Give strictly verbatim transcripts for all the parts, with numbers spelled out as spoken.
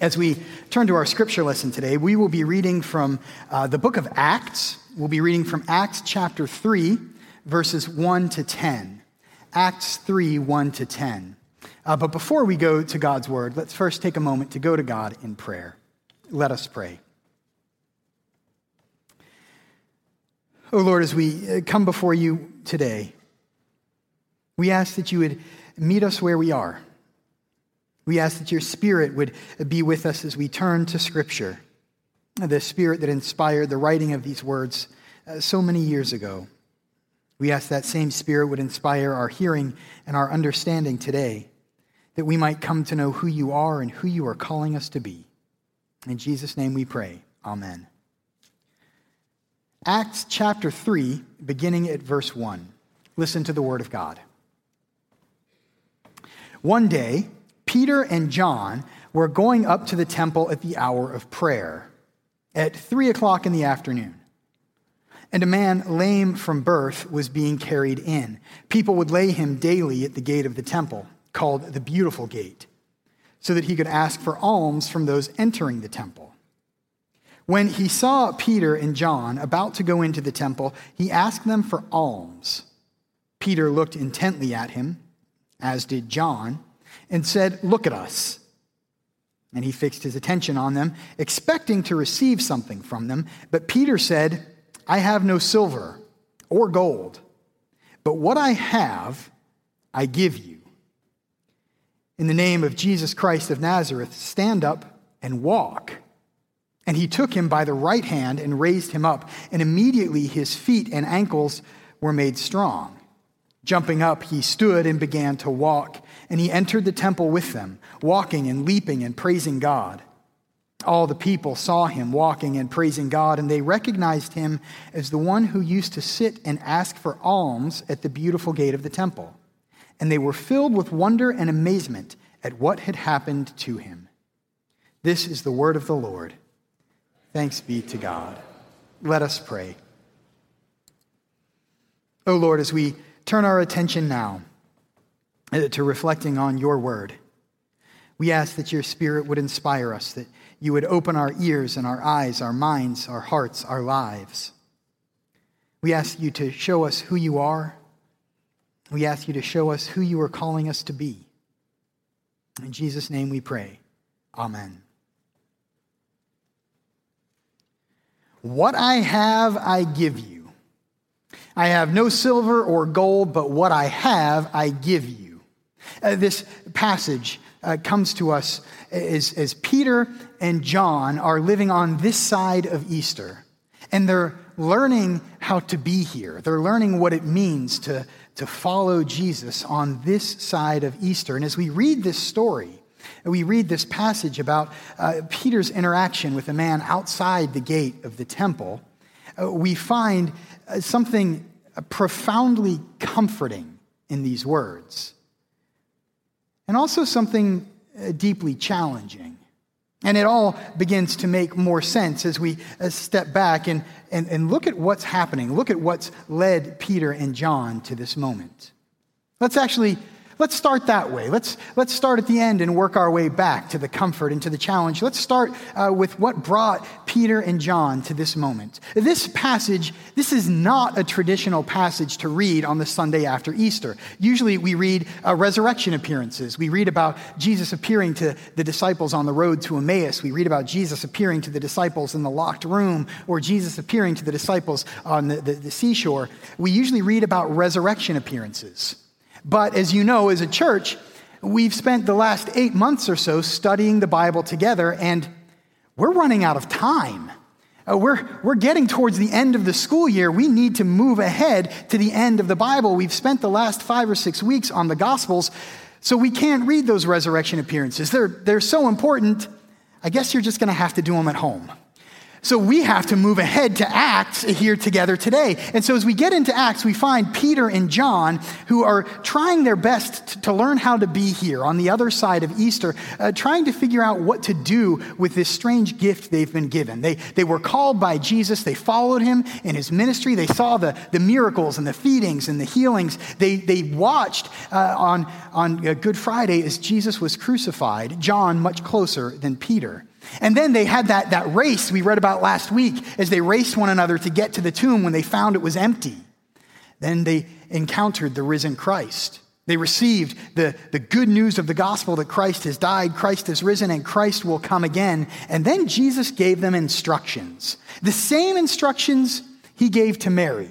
As we turn to our scripture lesson today, we will be reading from uh, the book of Acts. We'll be reading from Acts chapter three, verses one to ten. Acts three, one to ten. Uh, but before we go to God's word, let's first take a moment to go to God in prayer. Let us pray. Oh Lord, as we come before you today, we ask that you would meet us where we are. We ask that your Spirit would be with us as we turn to Scripture, the Spirit that inspired the writing of these words so many years ago. We ask that same Spirit would inspire our hearing and our understanding today, that we might come to know who you are and who you are calling us to be. In Jesus' name we pray. Amen. Acts chapter three, beginning at verse one. Listen to the word of God. One day, Peter and John were going up to the temple at the hour of prayer, at three o'clock in the afternoon. And a man lame from birth was being carried in. People would lay him daily at the gate of the temple, called the Beautiful Gate, so that he could ask for alms from those entering the temple. When he saw Peter and John about to go into the temple, he asked them for alms. Peter looked intently at him, as did John, and said, "Look at us." And he fixed his attention on them, expecting to receive something from them. But Peter said, "I have no silver or gold, but what I have, I give you. In the name of Jesus Christ of Nazareth, stand up and walk." And he took him by the right hand and raised him up, and immediately his feet and ankles were made strong. Jumping up, he stood and began to walk, and he entered the temple with them, walking and leaping and praising God. All the people saw him walking and praising God, and they recognized him as the one who used to sit and ask for alms at the Beautiful Gate of the temple. And they were filled with wonder and amazement at what had happened to him. This is the word of the Lord. Thanks be to God. Let us pray. O Lord, as we turn our attention now to reflecting on your word, we ask that your Spirit would inspire us, that you would open our ears and our eyes, our minds, our hearts, our lives. We ask you to show us who you are. We ask you to show us who you are calling us to be. In Jesus' name we pray. Amen. What I have, I give you. I have no silver or gold, but what I have, I give you. Uh, this passage uh, comes to us as, as Peter and John are living on this side of Easter, and they're learning how to be here. They're learning what it means to, to follow Jesus on this side of Easter. And as we read this story, we read this passage about uh, Peter's interaction with a man outside the gate of the temple, uh, we find uh, something profoundly comforting in these words, and also something deeply challenging. And it all begins to make more sense as we step back and, and, and look at what's happening. Look at what's led Peter and John to this moment. Let's actually, let's start that way. Let's, let's start at the end and work our way back to the comfort and to the challenge. Let's start uh, with what brought Peter and John to this moment. This passage, this is not a traditional passage to read on the Sunday after Easter. Usually we read uh, resurrection appearances. We read about Jesus appearing to the disciples on the road to Emmaus. We read about Jesus appearing to the disciples in the locked room, or Jesus appearing to the disciples on the, the, the seashore. We usually read about resurrection appearances. But as you know, as a church, we've spent the last eight months or so studying the Bible together, and we're running out of time. Uh, we're, we're getting towards the end of the school year. We need to move ahead to the end of the Bible. We've spent the last five or six weeks on the Gospels, so we can't read those resurrection appearances. They're, they're so important, I guess you're just going to have to do them at home. So we have to move ahead to Acts here together today. And so as we get into Acts, we find Peter and John, who are trying their best t- to learn how to be here on the other side of Easter, uh, trying to figure out what to do with this strange gift they've been given. They they were called by Jesus. They followed him in his ministry. They saw the, the miracles and the feedings and the healings. They they watched uh, on, on uh, Good Friday as Jesus was crucified, John much closer than Peter. And then they had that, that race we read about last week as they raced one another to get to the tomb when they found it was empty. Then they encountered the risen Christ. They received the, the good news of the gospel that Christ has died, Christ has risen, and Christ will come again. And then Jesus gave them instructions. The same instructions he gave to Mary.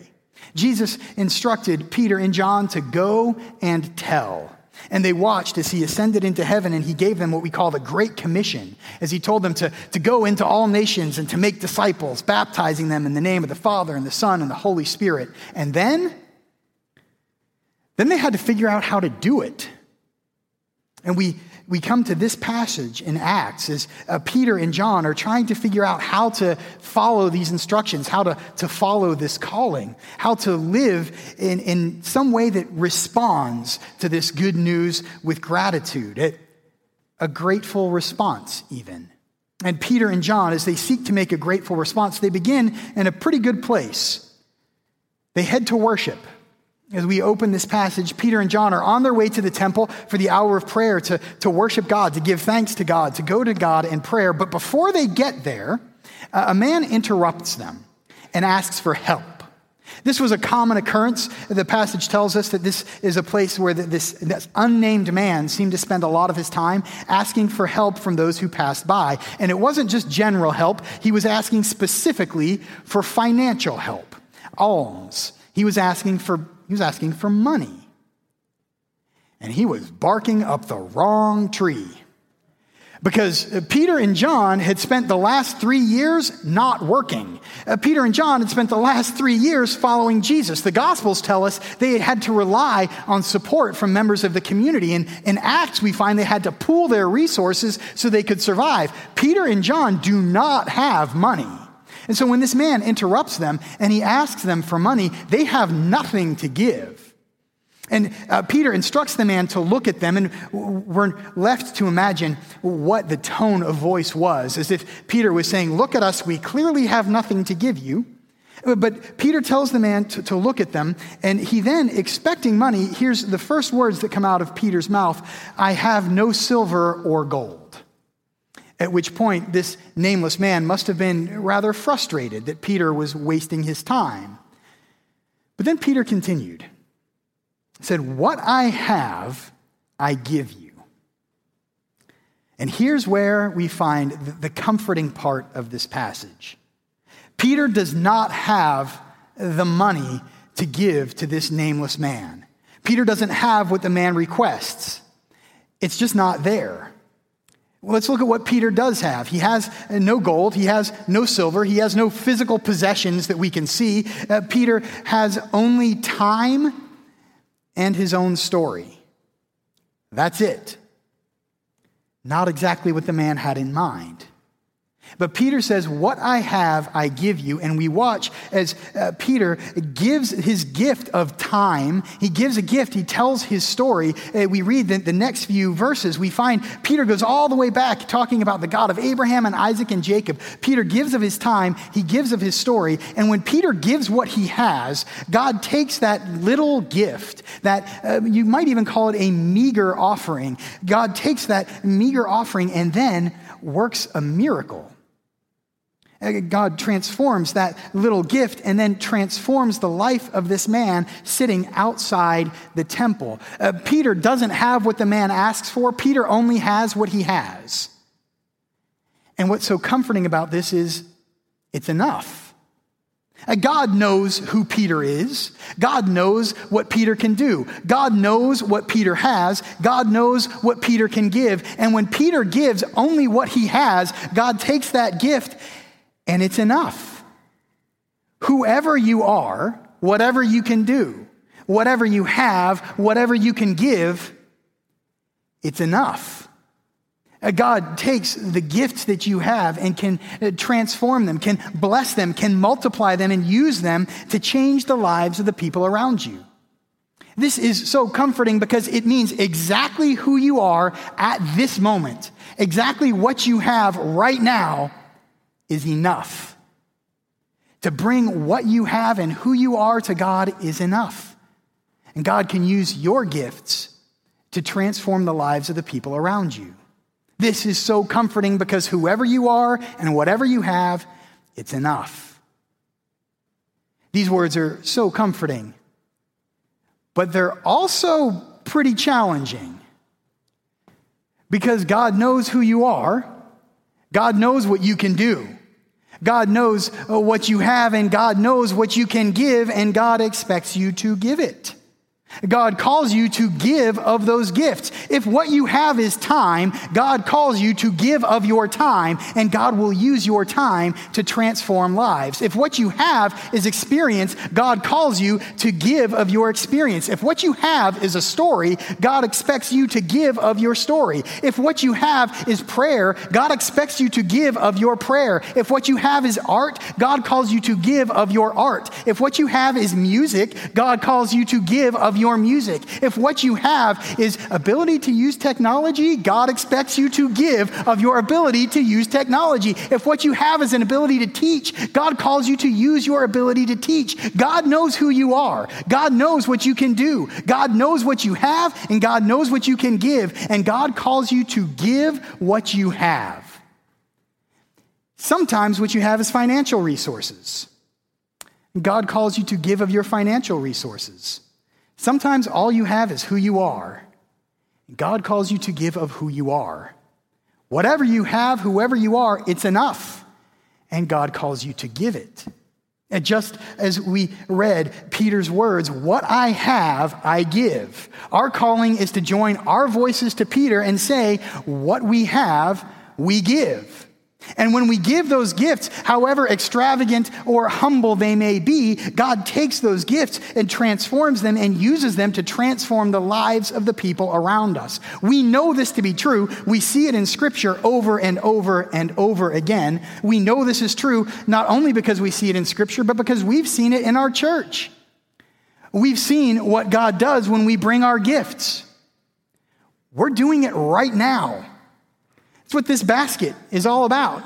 Jesus instructed Peter and John to go and tell. And they watched as he ascended into heaven, and he gave them what we call the Great Commission, as he told them to, to go into all nations and to make disciples, baptizing them in the name of the Father and the Son and the Holy Spirit. And then, then they had to figure out how to do it. And we, we come to this passage in Acts as uh, Peter and John are trying to figure out how to follow these instructions, how to, to follow this calling, how to live in, in some way that responds to this good news with gratitude, it, a grateful response even. And Peter and John, as they seek to make a grateful response, they begin in a pretty good place. They head to worship. As we open this passage, Peter and John are on their way to the temple for the hour of prayer to, to worship God, to give thanks to God, to go to God in prayer. But before they get there, a man interrupts them and asks for help. This was a common occurrence. The passage tells us that this is a place where this, this unnamed man seemed to spend a lot of his time asking for help from those who passed by. And it wasn't just general help. He was asking specifically for financial help, alms. He was asking for He was asking for money. And he was barking up the wrong tree. Because Peter and John had spent the last three years not working. Uh, Peter and John had spent the last three years following Jesus. The Gospels tell us they had to rely on support from members of the community. And in Acts, we find they had to pool their resources so they could survive. Peter and John do not have money. And so when this man interrupts them and he asks them for money, they have nothing to give. And uh, Peter instructs the man to look at them, and we're left to imagine what the tone of voice was, as if Peter was saying, "Look at us, we clearly have nothing to give you." But Peter tells the man to, to look at them, and he then, expecting money, here's the first words that come out of Peter's mouth, "I have no silver or gold." At which point, this nameless man must have been rather frustrated that Peter was wasting his time. But then Peter continued. He said, "What I have, I give you." And here's where we find the comforting part of this passage. Peter does not have the money to give to this nameless man. Peter doesn't have what the man requests. It's just not there. Let's look at what Peter does have. He has no gold. He has no silver. He has no physical possessions that we can see. Uh, Peter has only time and his own story. That's it. Not exactly what the man had in mind. But Peter says, "What I have, I give you." And we watch as uh, Peter gives his gift of time. He gives a gift. He tells his story. Uh, we read the, the next few verses. We find Peter goes all the way back talking about the God of Abraham and Isaac and Jacob. Peter gives of his time. He gives of his story. And when Peter gives what he has, God takes that little gift, that uh, you might even call it a meager offering. God takes that meager offering and then works a miracle. God transforms that little gift and then transforms the life of this man sitting outside the temple. Uh, Peter doesn't have what the man asks for. Peter only has what he has. And what's so comforting about this is it's enough. Uh, God knows who Peter is. God knows what Peter can do. God knows what Peter has. God knows what Peter can give. And when Peter gives only what he has, God takes that gift and it's enough. Whoever you are, whatever you can do, whatever you have, whatever you can give, it's enough. God takes the gifts that you have and can transform them, can bless them, can multiply them, and use them to change the lives of the people around you. This is so comforting because it means exactly who you are at this moment, exactly what you have right now is enough. To bring what you have and who you are to God is enough. And God can use your gifts to transform the lives of the people around you. This is so comforting because whoever you are and whatever you have, it's enough. These words are so comforting, but they're also pretty challenging because God knows who you are. God knows what you can do. God knows what you have, and God knows what you can give, and God expects you to give it. God calls you to give of those gifts. If what you have is time, God calls you to give of your time, and God will use your time to transform lives. If what you have is experience, God calls you to give of your experience. If what you have is a story, God expects you to give of your story. If what you have is prayer, God expects you to give of your prayer. If what you have is art, God calls you to give of your art. If what you have is music, God calls you to give of your music. If what you have is ability to use technology, God expects you to give of your ability to use technology. If what you have is an ability to teach, God calls you to use your ability to teach. God knows who you are. God knows what you can do. God knows what you have, and God knows what you can give, and God calls you to give what you have. Sometimes what you have is financial resources. God calls you to give of your financial resources. Sometimes all you have is who you are. God calls you to give of who you are. Whatever you have, whoever you are, it's enough. And God calls you to give it. And just as we read Peter's words, what I have, I give. Our calling is to join our voices to Peter and say, what we have, we give. And when we give those gifts, however extravagant or humble they may be, God takes those gifts and transforms them and uses them to transform the lives of the people around us. We know this to be true. We see it in Scripture over and over and over again. We know this is true not only because we see it in Scripture, but because we've seen it in our church. We've seen what God does when we bring our gifts. We're doing it right now. That's what this basket is all about.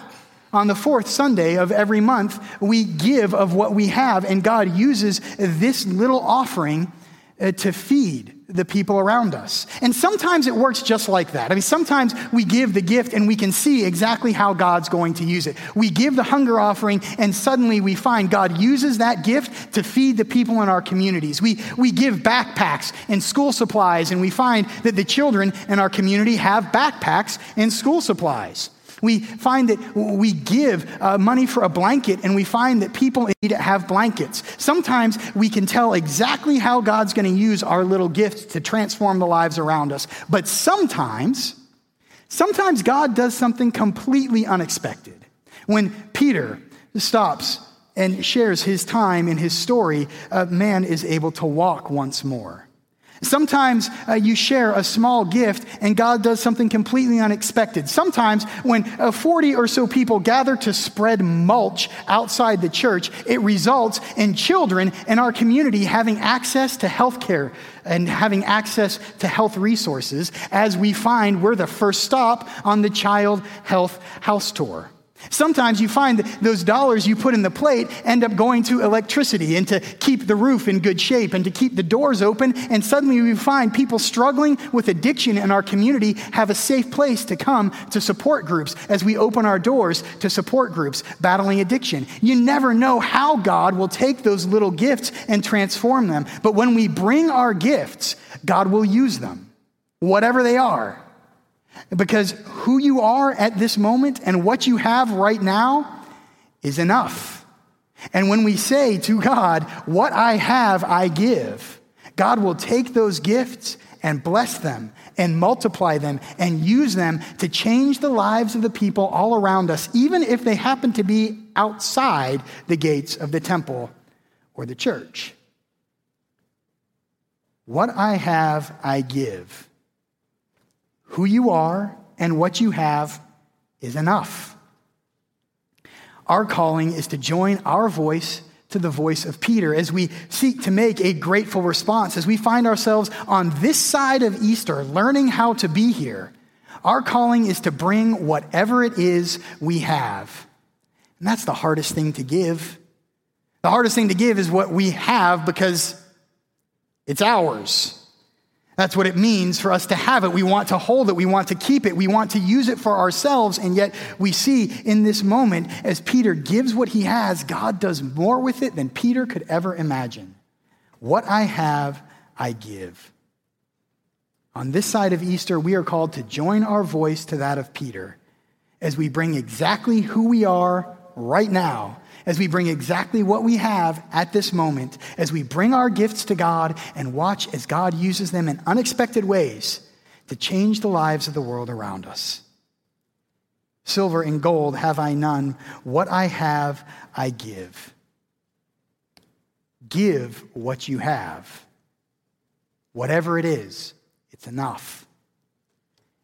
On the fourth Sunday of every month, we give of what we have, and God uses this little offering to feed the people around us. And sometimes it works just like that. I mean, sometimes we give the gift and we can see exactly how God's going to use it. We give the hunger offering and suddenly we find God uses that gift to feed the people in our communities. We we give backpacks and school supplies, and we find that the children in our community have backpacks and school supplies. We find that we give uh, money for a blanket, and we find that people in need have blankets. Sometimes we can tell exactly how God's going to use our little gifts to transform the lives around us. But sometimes, sometimes God does something completely unexpected. When Peter stops and shares his time and his story, a man is able to walk once more. Sometimes uh, you share a small gift and God does something completely unexpected. Sometimes when uh, forty or so people gather to spread mulch outside the church, it results in children in our community having access to healthcare and having access to health resources, as we find we're the first stop on the Child Health House Tour. Sometimes you find that those dollars you put in the plate end up going to electricity and to keep the roof in good shape and to keep the doors open. And suddenly we find people struggling with addiction in our community have a safe place to come to support groups as we open our doors to support groups battling addiction. You never know how God will take those little gifts and transform them. But when we bring our gifts, God will use them, whatever they are. Because who you are at this moment and what you have right now is enough. And when we say to God, what I have, I give, God will take those gifts and bless them and multiply them and use them to change the lives of the people all around us, even if they happen to be outside the gates of the temple or the church. What I have, I give. Who you are and what you have is enough. Our calling is to join our voice to the voice of Peter as we seek to make a grateful response. As we find ourselves on this side of Easter, learning how to be here, our calling is to bring whatever it is we have. And that's the hardest thing to give. The hardest thing to give is what we have because it's ours. That's what it means for us to have it. We want to hold it. We want to keep it. We want to use it for ourselves. And yet we see in this moment, as Peter gives what he has, God does more with it than Peter could ever imagine. What I have, I give. On this side of Easter, we are called to join our voice to that of Peter as we bring exactly who we are right now, as we bring exactly what we have at this moment, as we bring our gifts to God and watch as God uses them in unexpected ways to change the lives of the world around us. Silver and gold have I none. What I have, I give. Give what you have. Whatever it is, it's enough.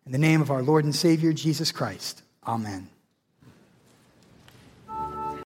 In the name of our Lord and Savior, Jesus Christ, amen.